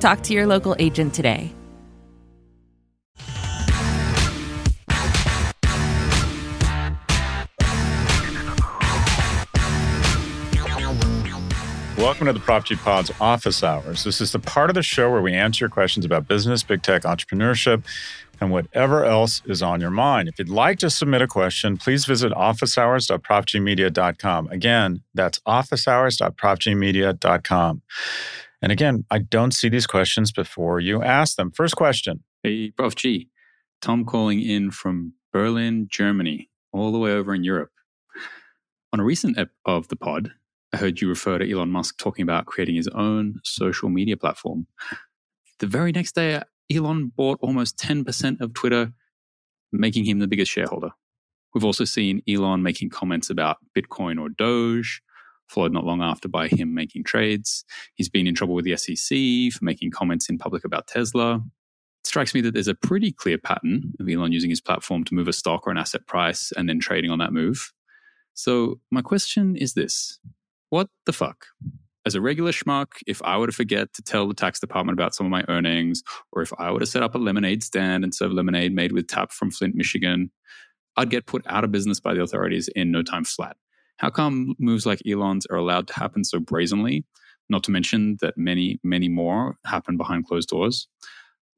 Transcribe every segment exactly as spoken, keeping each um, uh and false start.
Talk to your local agent today. Welcome to the Prop G Pod's Office Hours. This is the part of the show where we answer your questions about business, big tech, entrepreneurship, and whatever else is on your mind. If you'd like to submit a question, please visit office hours dot prop g media dot com. Again, that's office hours dot prop g media dot com. And again, I don't see these questions before you ask them. First question. Hey, Prof G. Tom calling in from Berlin, Germany, all the way over in Europe. On a recent ep of the pod, I heard you refer to Elon Musk talking about creating his own social media platform. The very next day, Elon bought almost ten percent of Twitter, making him the biggest shareholder. We've also seen Elon making comments about Bitcoin or Doge, followed not long after by him making trades. He's been in trouble with the S E C for making comments in public about Tesla. It strikes me that there's a pretty clear pattern of Elon using his platform to move a stock or an asset price and then trading on that move. So my question is this. What the fuck? As a regular schmuck, if I were to forget to tell the tax department about some of my earnings, or if I were to set up a lemonade stand and serve lemonade made with tap from Flint, Michigan, I'd get put out of business by the authorities in no time flat. How come moves like Elon's are allowed to happen so brazenly? Not to mention that many, many more happen behind closed doors.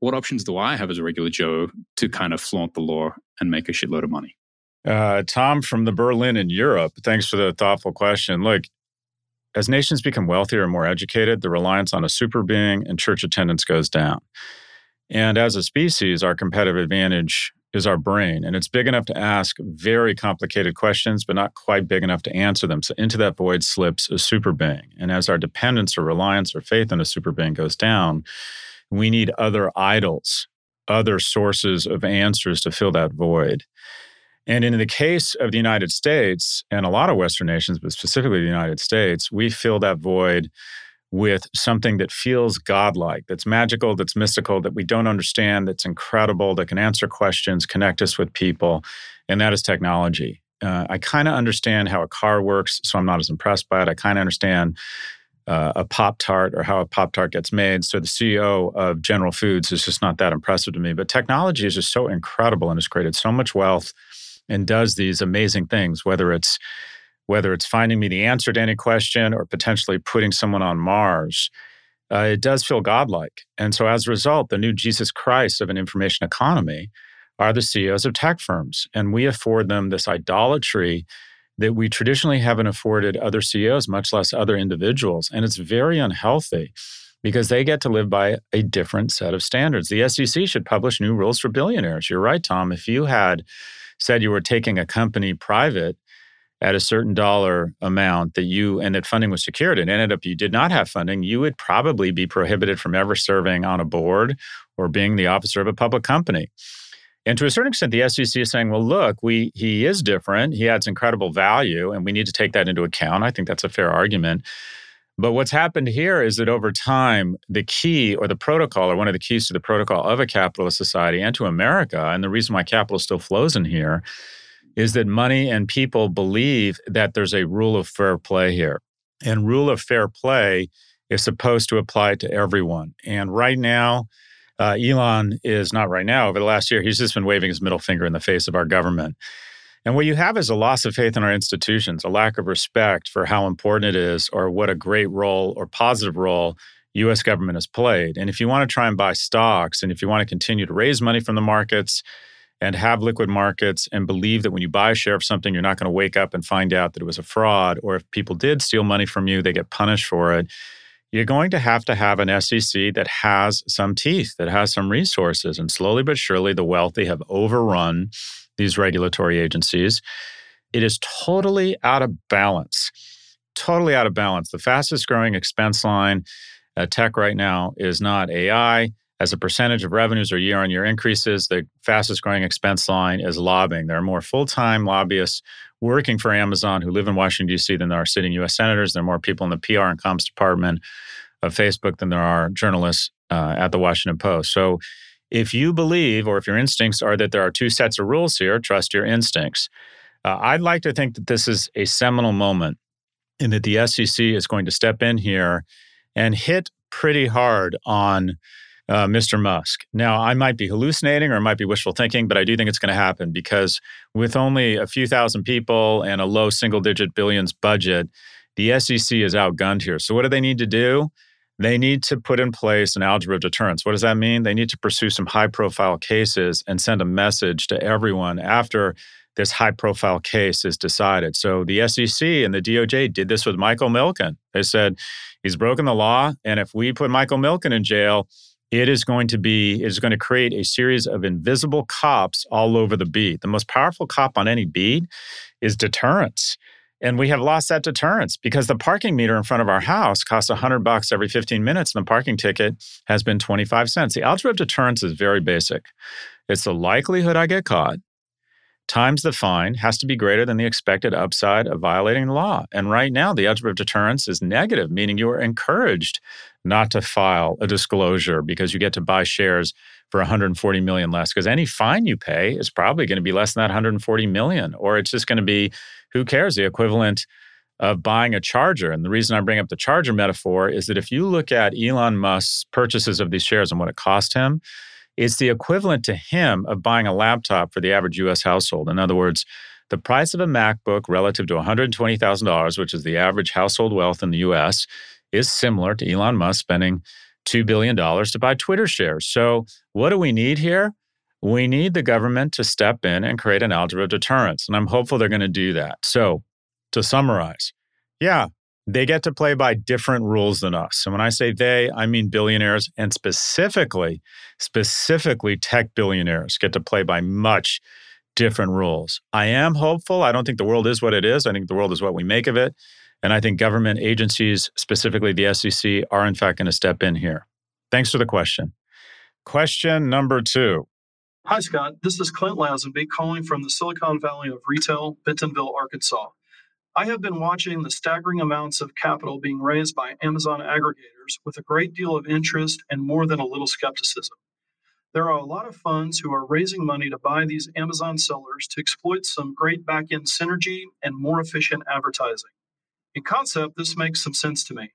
What options do I have as a regular Joe to kind of flaunt the law and make a shitload of money? Uh, Tom from the Berlin in Europe, thanks for the thoughtful question. Look, as nations become wealthier and more educated, the reliance on a super being and church attendance goes down. And as a species, our competitive advantage is our brain. And it's big enough to ask very complicated questions, but not quite big enough to answer them. So into that void slips a super being. And as our dependence or reliance or faith in a super being goes down, we need other idols, other sources of answers to fill that void. And in the case of the United States and a lot of Western nations, but specifically the United States, we fill that void with something that feels godlike, that's magical, that's mystical, that we don't understand, that's incredible, that can answer questions, connect us with people, and that is technology. Uh, I kind of understand how a car works, so I'm not as impressed by it. I kind of understand uh, a Pop-Tart or how a Pop-Tart gets made. So the C E O of General Foods is just not that impressive to me. But technology is just so incredible and has created so much wealth and does these amazing things, whether it's whether it's finding me the answer to any question or potentially putting someone on Mars. Uh, it does feel godlike. And so as a result, the new Jesus Christ of an information economy are the C E Os of tech firms. And we afford them this idolatry that we traditionally haven't afforded other C E Os, much less other individuals. And it's very unhealthy because they get to live by a different set of standards. The S E C should publish new rules for billionaires. You're right, Tom. If you had said you were taking a company private at a certain dollar amount that you, and that funding was secured and ended up you did not have funding, you would probably be prohibited from ever serving on a board or being the officer of a public company. And to a certain extent, the S E C is saying, well, look, we he is different. He adds incredible value, and we need to take that into account. I think that's a fair argument. But what's happened here is that over time, the key or the protocol or one of the keys to the protocol of a capitalist society and to America, and the reason why capital still flows in here, is that money and people believe that there's a rule of fair play here. And rule of fair play is supposed to apply to everyone. And right now, uh, Elon is not right now. Over the last year, he's just been waving his middle finger in the face of our government. And what you have is a loss of faith in our institutions, a lack of respect for how important it is or what a great role or positive role U S government has played. And if you want to try and buy stocks, and if you want to continue to raise money from the markets and have liquid markets and believe that when you buy a share of something, you're not going to wake up and find out that it was a fraud, or if people did steal money from you, they get punished for it, you're going to have to have an S E C that has some teeth, that has some resources. And slowly but surely, the wealthy have overrun these regulatory agencies. It is totally out of balance, totally out of balance. The fastest growing expense line at tech right now is not A I. As a percentage of revenues or year-on-year increases, the fastest growing expense line is lobbying. There are more full-time lobbyists working for Amazon who live in Washington, D C than there are sitting U S senators. There are more people in the P R and comms department of Facebook than there are journalists uh, at the Washington Post. So if you believe, or if your instincts are that there are two sets of rules here, trust your instincts. Uh, I'd like to think that this is a seminal moment and that the S E C is going to step in here and hit pretty hard on Uh, Mister Musk. Now, I might be hallucinating or it might be wishful thinking, but I do think it's going to happen, because with only a few thousand people and a low single-digit billions budget, the S E C is outgunned here. So what do they need to do? They need to put in place an algebra of deterrence. What does that mean? They need to pursue some high-profile cases and send a message to everyone after this high-profile case is decided. So the S E C and the D O J did this with Michael Milken. They said, he's broken the law, and if we put Michael Milken in jail, It is going to be, it's going to create a series of invisible cops all over the beat. The most powerful cop on any beat is deterrence. And we have lost that deterrence because the parking meter in front of our house costs one hundred bucks every fifteen minutes, and the parking ticket has been twenty-five cents. The algebra of deterrence is very basic. It's the likelihood I get caught times the fine has to be greater than the expected upside of violating the law. And right now, the algebra of deterrence is negative, meaning you are encouraged not to file a disclosure because you get to buy shares for one hundred forty million dollars less, because any fine you pay is probably going to be less than that one hundred forty million dollars, or it's just going to be, who cares, the equivalent of buying a charger. And the reason I bring up the charger metaphor is that if you look at Elon Musk's purchases of these shares and what it cost him, it's the equivalent to him of buying a laptop for the average U S household. In other words, the price of a MacBook relative to one hundred twenty thousand dollars, which is the average household wealth in the U S, is similar to Elon Musk spending two billion dollars to buy Twitter shares. So what do we need here? We need the government to step in and create an algebra of deterrence. And I'm hopeful they're going to do that. So to summarize, yeah, they get to play by different rules than us. And when I say they, I mean billionaires, and specifically, specifically tech billionaires get to play by much different rules. I am hopeful. I don't think the world is what it is. I think the world is what we make of it. And I think government agencies, specifically the S E C, are in fact going to step in here. Thanks for the question. Question number two. Hi, Scott. This is Clint Lazenby calling from the Silicon Valley of Retail, Bentonville, Arkansas. I have been watching the staggering amounts of capital being raised by Amazon aggregators with a great deal of interest and more than a little skepticism. There are a lot of funds who are raising money to buy these Amazon sellers to exploit some great back-end synergy and more efficient advertising. In concept, this makes some sense to me.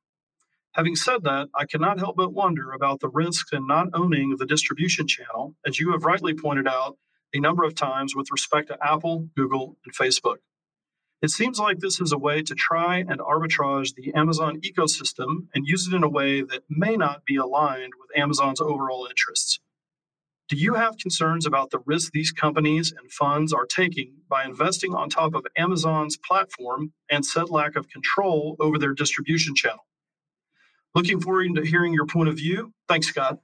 Having said that, I cannot help but wonder about the risks in not owning the distribution channel, as you have rightly pointed out a number of times with respect to Apple, Google, and Facebook. It seems like this is a way to try and arbitrage the Amazon ecosystem and use it in a way that may not be aligned with Amazon's overall interests. Do you have concerns about the risk these companies and funds are taking by investing on top of Amazon's platform and said lack of control over their distribution channel? Looking forward to hearing your point of view. Thanks, Scott.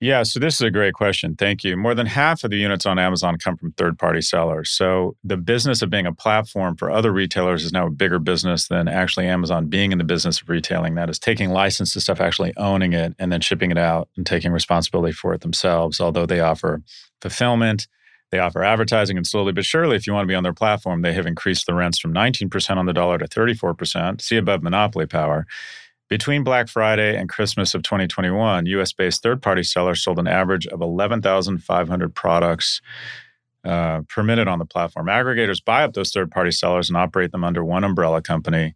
Yeah, so this is a great question. Thank you. More than half of the units on Amazon come from third-party sellers. So the business of being a platform for other retailers is now a bigger business than actually Amazon being in the business of retailing. That is, taking license to stuff, actually owning it, and then shipping it out and taking responsibility for it themselves, although they offer fulfillment, they offer advertising, and slowly but surely, if you want to be on their platform, they have increased the rents from nineteen percent on the dollar to thirty-four percent, see above monopoly power. Between Black Friday and Christmas of twenty twenty-one, U S-based third-party sellers sold an average of eleven thousand five hundred products uh, per minute on the platform. Aggregators buy up those third-party sellers and operate them under one umbrella company,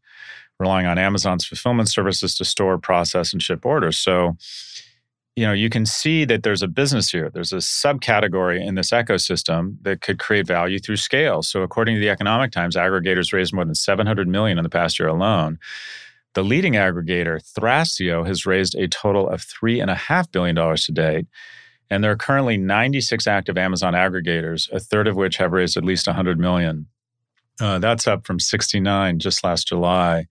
relying on Amazon's fulfillment services to store, process, and ship orders. So, you know, you can see that there's a business here. There's a subcategory in this ecosystem that could create value through scale. So according to the Economic Times, aggregators raised more than seven hundred million dollars in the past year alone. The leading aggregator, Thrasio, has raised a total of three point five billion dollars to date, and there are currently ninety-six active Amazon aggregators, a third of which have raised at least one hundred million dollars. Uh, that's up from sixty-nine just last July.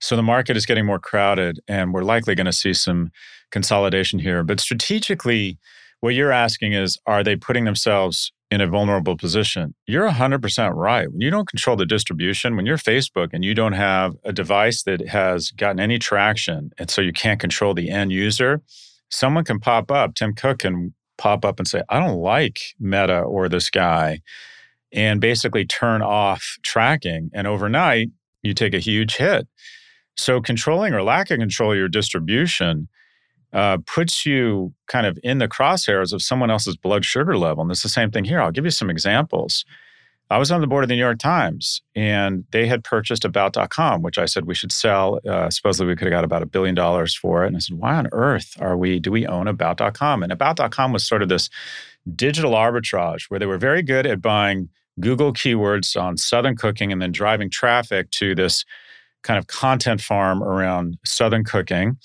So the market is getting more crowded, and we're likely going to see some consolidation here. But strategically, what you're asking is, are they putting themselves in a vulnerable position? You're one hundred percent right. When you don't control the distribution, when you're Facebook and you don't have a device that has gotten any traction, and so you can't control the end user, someone can pop up. Tim Cook can pop up and say, I don't like Meta or this guy, and basically turn off tracking. And overnight, you take a huge hit. So controlling or lack of control of your distribution uh, puts you kind of in the crosshairs of someone else's blood sugar level. And it's the same thing here. I'll give you some examples. I was on the board of the New York Times, and they had purchased about dot com, which I said we should sell. Uh, supposedly, we could have got about a billion dollars for it. And I said, why on earth are we, do we own about dot com? And about dot com was sort of this digital arbitrage where they were very good at buying Google keywords on Southern cooking and then driving traffic to this kind of content farm around Southern cooking.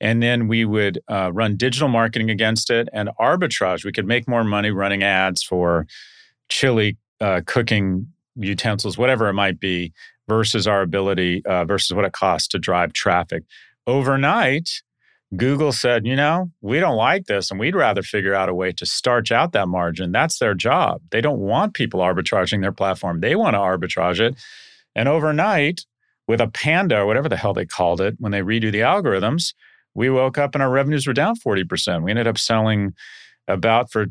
And then we would uh, run digital marketing against it and arbitrage. We could make more money running ads for chili uh, cooking utensils, whatever it might be, versus our ability, uh, versus what it costs to drive traffic. Overnight, Google said, you know, we don't like this, and we'd rather figure out a way to starch out that margin. That's their job. They don't want people arbitraging their platform. They want to arbitrage it. And overnight, with a panda, or whatever the hell they called it, when they redo the algorithms, we woke up and our revenues were down forty percent. We ended up selling about for,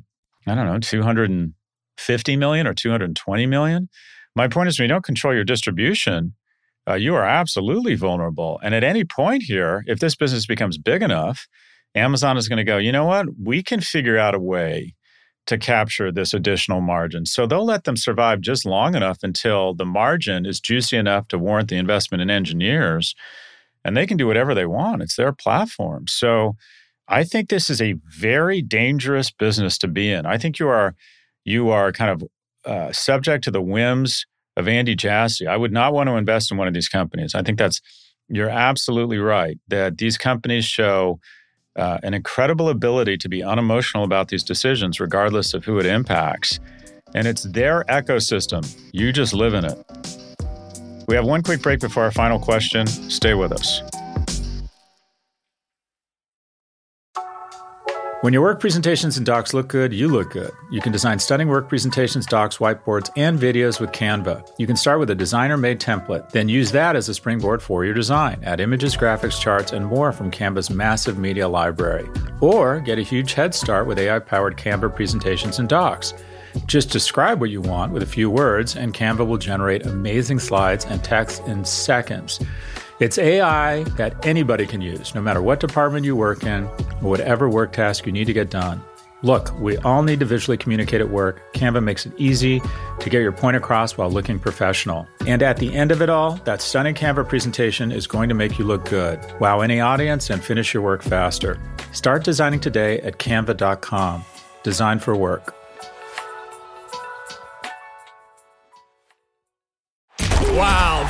I don't know, two hundred fifty million dollars or two hundred twenty million dollars. My point is, when you don't control your distribution, Uh, you are absolutely vulnerable. And at any point here, if this business becomes big enough, Amazon is going to go, you know what? We can figure out a way to capture this additional margin. So they'll let them survive just long enough until the margin is juicy enough to warrant the investment in engineers. And they can do whatever they want. It's their platform. So I think this is a very dangerous business to be in. I think you are, you are kind of uh, subject to the whims of Andy Jassy. I would not want to invest in one of these companies. I think that's, you're absolutely right, that these companies show uh, an incredible ability to be unemotional about these decisions, regardless of who it impacts. And it's their ecosystem. You just live in it. We have one quick break before our final question. Stay with us. When your work presentations and docs look good, you look good. You can design stunning work presentations, docs, whiteboards, and videos with Canva. You can start with a designer-made template, then use that as a springboard for your design. Add images, graphics, charts, and more from Canva's massive media library. Or get a huge head start with A I-powered Canva presentations and docs. Just describe what you want with a few words, and Canva will generate amazing slides and text in seconds. It's A I that anybody can use, no matter what department you work in or whatever work task you need to get done. Look, we all need to visually communicate at work. Canva makes it easy to get your point across while looking professional. And at the end of it all, that stunning Canva presentation is going to make you look good. Wow any audience and finish your work faster. Start designing today at canva dot com. Design for work. Wow,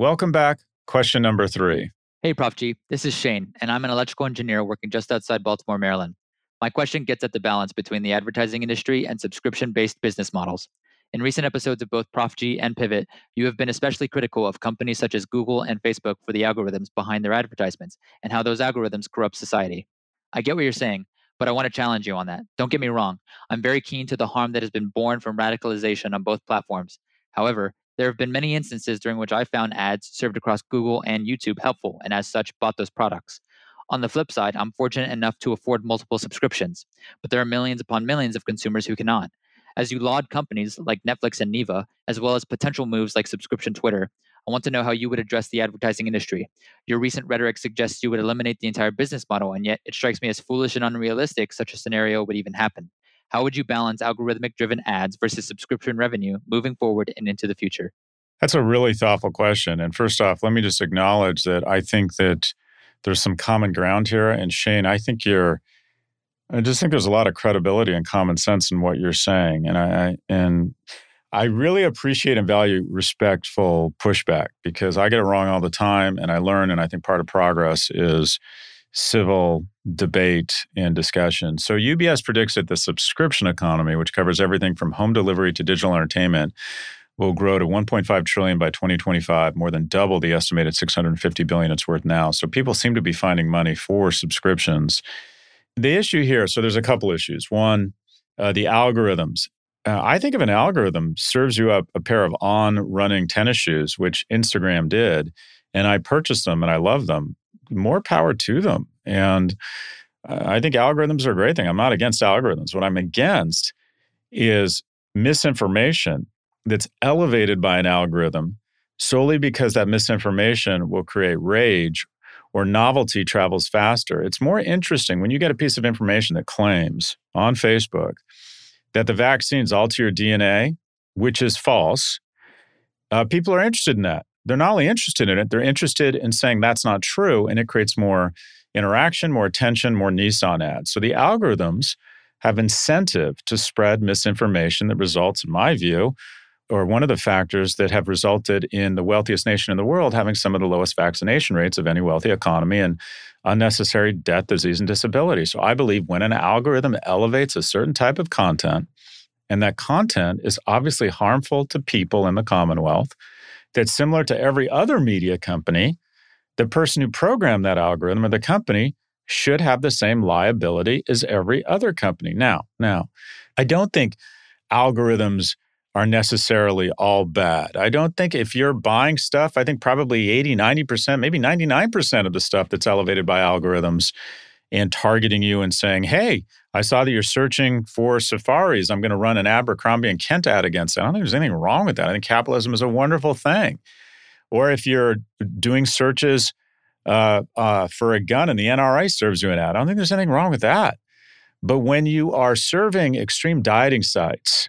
Welcome back. Question number three. Hey, Prof G. This is Shane, and I'm an electrical engineer working just outside Baltimore, Maryland. My question gets at the balance between the advertising industry and subscription-based business models. In recent episodes of both Prof G and Pivot, you have been especially critical of companies such as Google and Facebook for the algorithms behind their advertisements and how those algorithms corrupt society. I get what you're saying, but I want to challenge you on that. Don't get me wrong. I'm very keen to the harm that has been born from radicalization on both platforms. However, there have been many instances during which I found ads served across Google and YouTube helpful, and as such, bought those products. On the flip side, I'm fortunate enough to afford multiple subscriptions, but there are millions upon millions of consumers who cannot. As you laud companies like Netflix and Neeva, as well as potential moves like subscription Twitter, I want to know how you would address the advertising industry. Your recent rhetoric suggests you would eliminate the entire business model, and yet it strikes me as foolish and unrealistic such a scenario would even happen. How would you balance algorithmic-driven ads versus subscription revenue moving forward and into the future? That's a really thoughtful question. And first off, let me just acknowledge that I think that there's some common ground here. And Shane, I think you're, I just think there's a lot of credibility and common sense in what you're saying. And I, I and I really appreciate and value respectful pushback, because I get it wrong all the time and I learn. And I think part of progress is civil debate and discussion. So U B S predicts that the subscription economy, which covers everything from home delivery to digital entertainment, will grow to one point five trillion dollars by twenty twenty-five, more than double the estimated six hundred fifty billion dollars it's worth now. So people seem to be finding money for subscriptions. The issue here, so there's a couple issues. One, uh, the algorithms. Uh, I think if an algorithm serves you up a pair of on-running tennis shoes, which Instagram did, and I purchased them and I love them, more power to them. And uh, I think algorithms are a great thing. I'm not against algorithms. What I'm against is misinformation that's elevated by an algorithm solely because that misinformation will create rage, or novelty travels faster. It's more interesting when you get a piece of information that claims on Facebook that the vaccine's alter your D N A, which is false. Uh, people are interested in that. They're not only interested in it, they're interested in saying that's not true, and it creates more interaction, more attention, more Nissan ads. So the algorithms have incentive to spread misinformation that results, in my view, or one of the factors that have resulted in the wealthiest nation in the world having some of the lowest vaccination rates of any wealthy economy, and unnecessary death, disease, and disability. So I believe when an algorithm elevates a certain type of content, and that content is obviously harmful to people in the Commonwealth, that's similar to every other media company, the person who programmed that algorithm or the company should have the same liability as every other company. Now, now, I don't think algorithms are necessarily all bad. I don't think if you're buying stuff, I think probably eighty, ninety percent, maybe ninety-nine percent of the stuff that's elevated by algorithms and targeting you and saying, hey, I saw that you're searching for safaris. I'm going to run an Abercrombie and Kent ad against it. I don't think there's anything wrong with that. I think capitalism is a wonderful thing. Or if you're doing searches uh, uh, for a gun and the N R A serves you an ad, I don't think there's anything wrong with that. But when you are serving extreme dieting sites,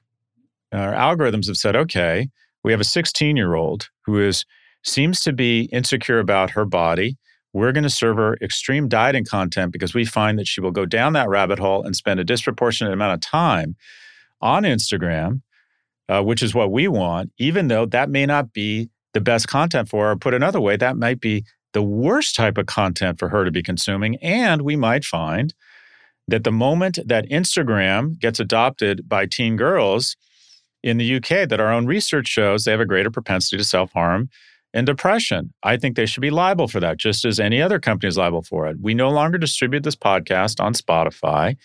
our algorithms have said, okay, we have a sixteen-year-old who is seems to be insecure about her body. We're going to serve her extreme dieting content because we find that she will go down that rabbit hole and spend a disproportionate amount of time on Instagram, uh, which is what we want, even though that may not be the best content for her. Put another way, that might be the worst type of content for her to be consuming. And we might find that the moment that Instagram gets adopted by teen girls in the U K, that our own research shows they have a greater propensity to self-harm and depression. I think they should be liable for that, just as any other company is liable for it. We no longer distribute this podcast on Spotify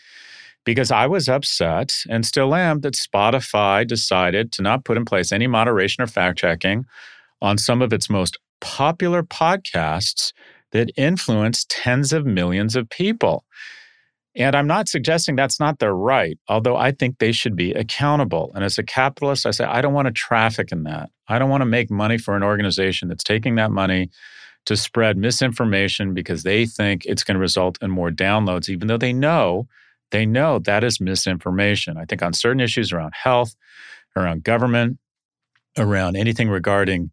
because I was upset, and still am, that Spotify decided to not put in place any moderation or fact-checking on some of its most popular podcasts that influence tens of millions of people. And I'm not suggesting that's not their right, although I think they should be accountable. And as a capitalist, I say, I don't want to traffic in that. I don't want to make money for an organization that's taking that money to spread misinformation because they think it's going to result in more downloads, even though they know, they know that is misinformation. I think on certain issues around health, around government, around anything regarding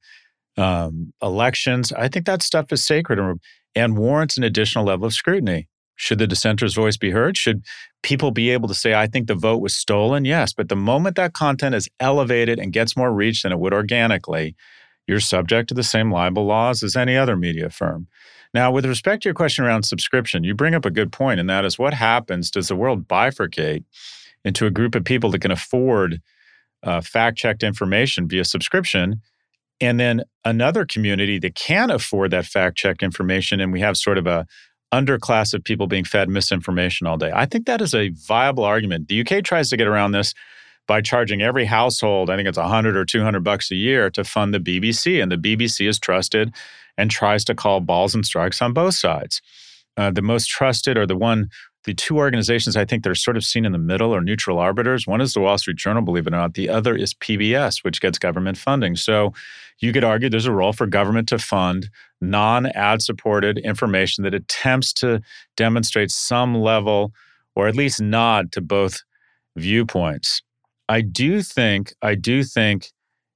um, elections, I think that stuff is sacred and, and warrants an additional level of scrutiny. Should the dissenter's voice be heard? Should people be able to say, I think the vote was stolen? Yes. But the moment that content is elevated and gets more reach than it would organically, you're subject to the same libel laws as any other media firm. Now, with respect to your question around subscription, you bring up a good point, and that is what happens? Does the world bifurcate into a group of people that can afford uh, fact-checked information via subscription, and then another community that can't afford that fact-checked information, and we have sort of a underclass of people being fed misinformation all day? I think that is a viable argument. The U K tries to get around this by charging every household, I think it's one hundred or two hundred bucks a year, to fund the B B C. And the B B C is trusted and tries to call balls and strikes on both sides. Uh, the most trusted, or the one The two organizations, I think they're sort of seen in the middle or neutral arbiters. One is the Wall Street Journal, believe it or not. The other is P B S, which gets government funding. So you could argue there's a role for government to fund non-ad-supported information that attempts to demonstrate some level or at least nod to both viewpoints. I do think, I do think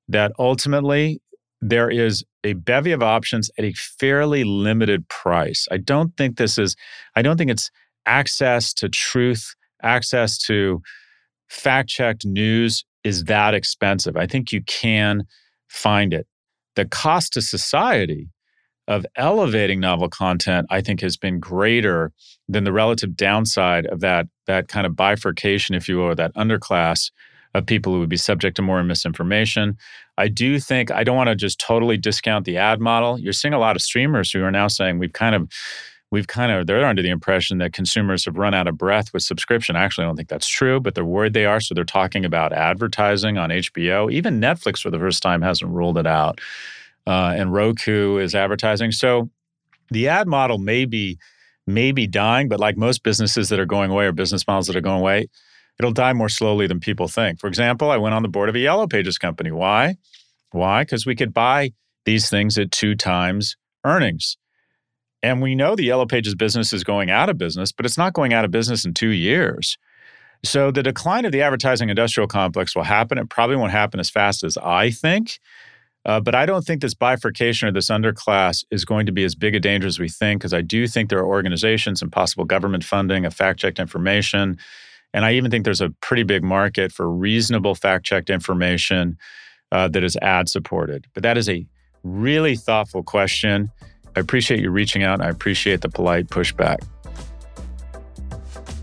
that ultimately there is a bevy of options at a fairly limited price. I don't think this is, I don't think it's access to truth, access to fact-checked news is that expensive. I think you can find it. The cost to society of elevating novel content, I think, has been greater than the relative downside of that, that kind of bifurcation, if you will, or that underclass of people who would be subject to more misinformation. I do think, I don't want to just totally discount the ad model. You're seeing a lot of streamers who are now saying we've kind of We've kind of, they're under the impression that consumers have run out of breath with subscription. Actually, I don't think that's true, but they're worried they are. So they're talking about advertising on H B O. Even Netflix for the first time hasn't ruled it out. Uh, and Roku is advertising. So the ad model may be, may be dying, but like most businesses that are going away or business models that are going away, it'll die more slowly than people think. For example, I went on the board of a Yellow Pages company. Why? Why? Because we could buy these things at two times earnings. And we know the Yellow Pages business is going out of business, but it's not going out of business in two years. So the decline of the advertising industrial complex will happen. It probably won't happen as fast as I think. Uh, but I don't think this bifurcation or this underclass is going to be as big a danger as we think, because I do think there are organizations and possible government funding of fact-checked information. And I even think there's a pretty big market for reasonable fact-checked information uh, that is ad-supported. But that is a really thoughtful question. I appreciate you reaching out. I appreciate the polite pushback.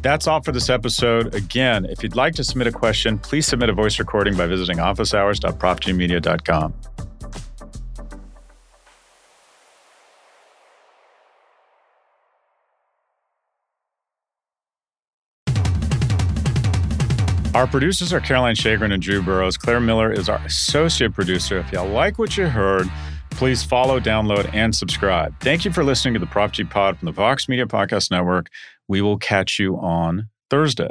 That's all for this episode. Again, if you'd like to submit a question, please submit a voice recording by visiting office hours dot prop g media dot com. Our producers are Caroline Shagrin and Drew Burrows. Claire Miller is our associate producer. If y'all like what you heard, please follow, download, and subscribe. Thank you for listening to the Prop G Pod from the Vox Media Podcast Network. We will catch you on Thursday.